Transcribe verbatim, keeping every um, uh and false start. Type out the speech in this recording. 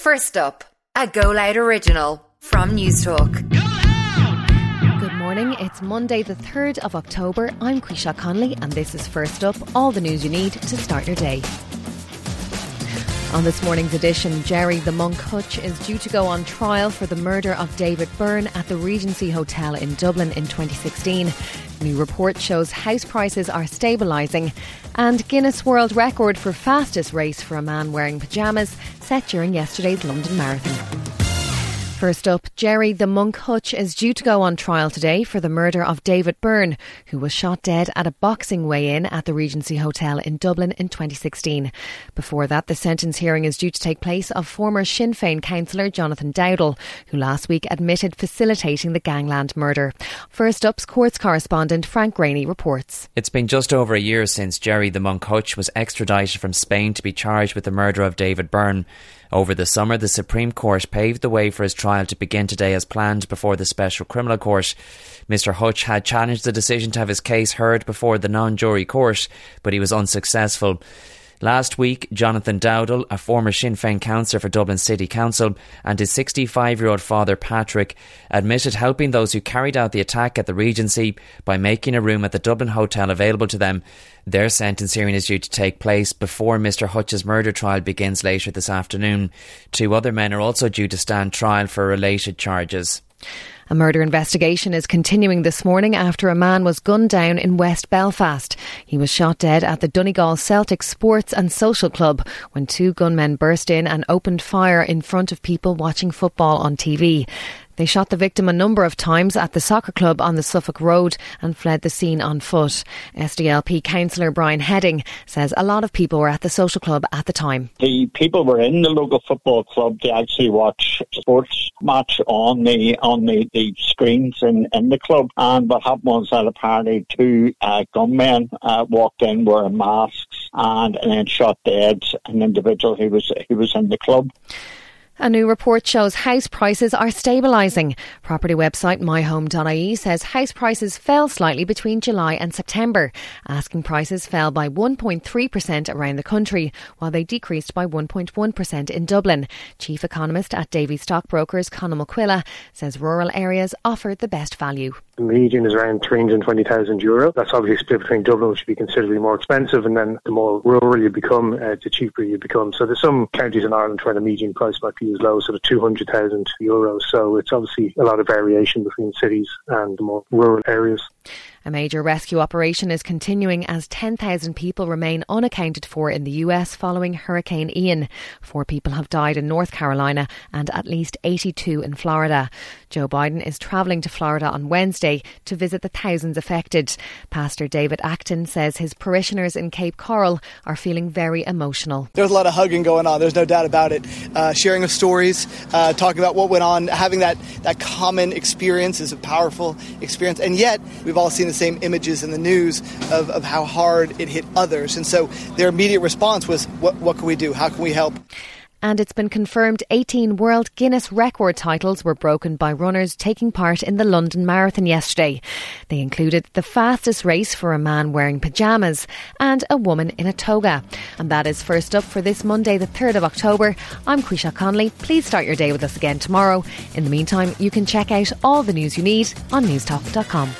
First up, a Go Loud original from Newstalk. Go Loud! Good morning, it's Monday the third of October. I'm Quisha Connolly and this is First Up, all the news you need to start your day. On this morning's edition, Jerry the Monk Hutch is due to go on trial for the murder of David Byrne at the Regency Hotel in Dublin in twenty sixteen. A new report shows house prices are stabilising, and Guinness World Record for fastest race for a man wearing pyjamas set during yesterday's London Marathon. First up, Jerry the Monk Hutch is due to go on trial today for the murder of David Byrne, who was shot dead at a boxing weigh-in at the Regency Hotel in Dublin in twenty sixteen. Before that, the sentence hearing is due to take place of former Sinn Féin councillor Jonathan Dowdall, who last week admitted facilitating the gangland murder. First up's courts correspondent Frank Rainey reports. It's been just over a year since Jerry the Monk Hutch was extradited from Spain to be charged with the murder of David Byrne. Over the summer, the Supreme Court paved the way for his trial to begin today as planned before the Special Criminal Court. Mister Hutch had challenged the decision to have his case heard before the non-jury court, but he was unsuccessful. Last week, Jonathan Dowdall, a former Sinn Féin councillor for Dublin City Council, and his sixty-five-year-old father Patrick admitted helping those who carried out the attack at the Regency by making a room at the Dublin Hotel available to them. Their sentence hearing is due to take place before Mister Hutch's murder trial begins later this afternoon. Two other men are also due to stand trial for related charges. A murder investigation is continuing this morning after a man was gunned down in West Belfast. He was shot dead at the Donegal Celtic Sports and Social Club when two gunmen burst in and opened fire in front of people watching football on T V. They shot the victim a number of times at the soccer club on the Suffolk Road and fled the scene on foot. S D L P councillor Brian Heading says a lot of people were at the social club at the time. The people were in the local football club to actually watch a sports match on the on the, the screens in, in the club. And what happened was that apparently two uh, gunmen uh, walked in wearing masks and, and then shot dead an individual who was who was in the club. A new report shows house prices are stabilising. Property website my home dot I E says house prices fell slightly between July and September. Asking prices fell by one point three percent around the country, while they decreased by one point one percent in Dublin. Chief economist at Davy Stockbrokers, Conor McQuilla, says rural areas offered the best value. The median is around three hundred twenty thousand euro. That's obviously split between Dublin, which would be considerably more expensive, and then the more rural you become, uh, the cheaper you become. So there's some counties in Ireland where the median price might be as low as sort of two hundred thousand euro. So it's obviously a lot of variation between cities and the more rural areas. A major rescue operation is continuing as ten thousand people remain unaccounted for in the U S following Hurricane Ian. Four people have died in North Carolina and at least eighty-two in Florida. Joe Biden is travelling to Florida on Wednesday to visit the thousands affected. Pastor David Acton says his parishioners in Cape Coral are feeling very emotional. There's a lot of hugging going on, there's no doubt about it. Uh, sharing of stories, uh, talking about what went on, having that, that common experience is a powerful experience. And yet, we've all seen the same images in the news of, of how hard it hit others. And so their immediate response was, what, what can we do? How can we help? And it's been confirmed eighteen World Guinness Record titles were broken by runners taking part in the London Marathon yesterday. They included the fastest race for a man wearing pyjamas and a woman in a toga. And that is First Up for this Monday the third of October. I'm Quisha Connolly. Please start your day with us again tomorrow. In the meantime, you can check out all the news you need on newstalk dot com.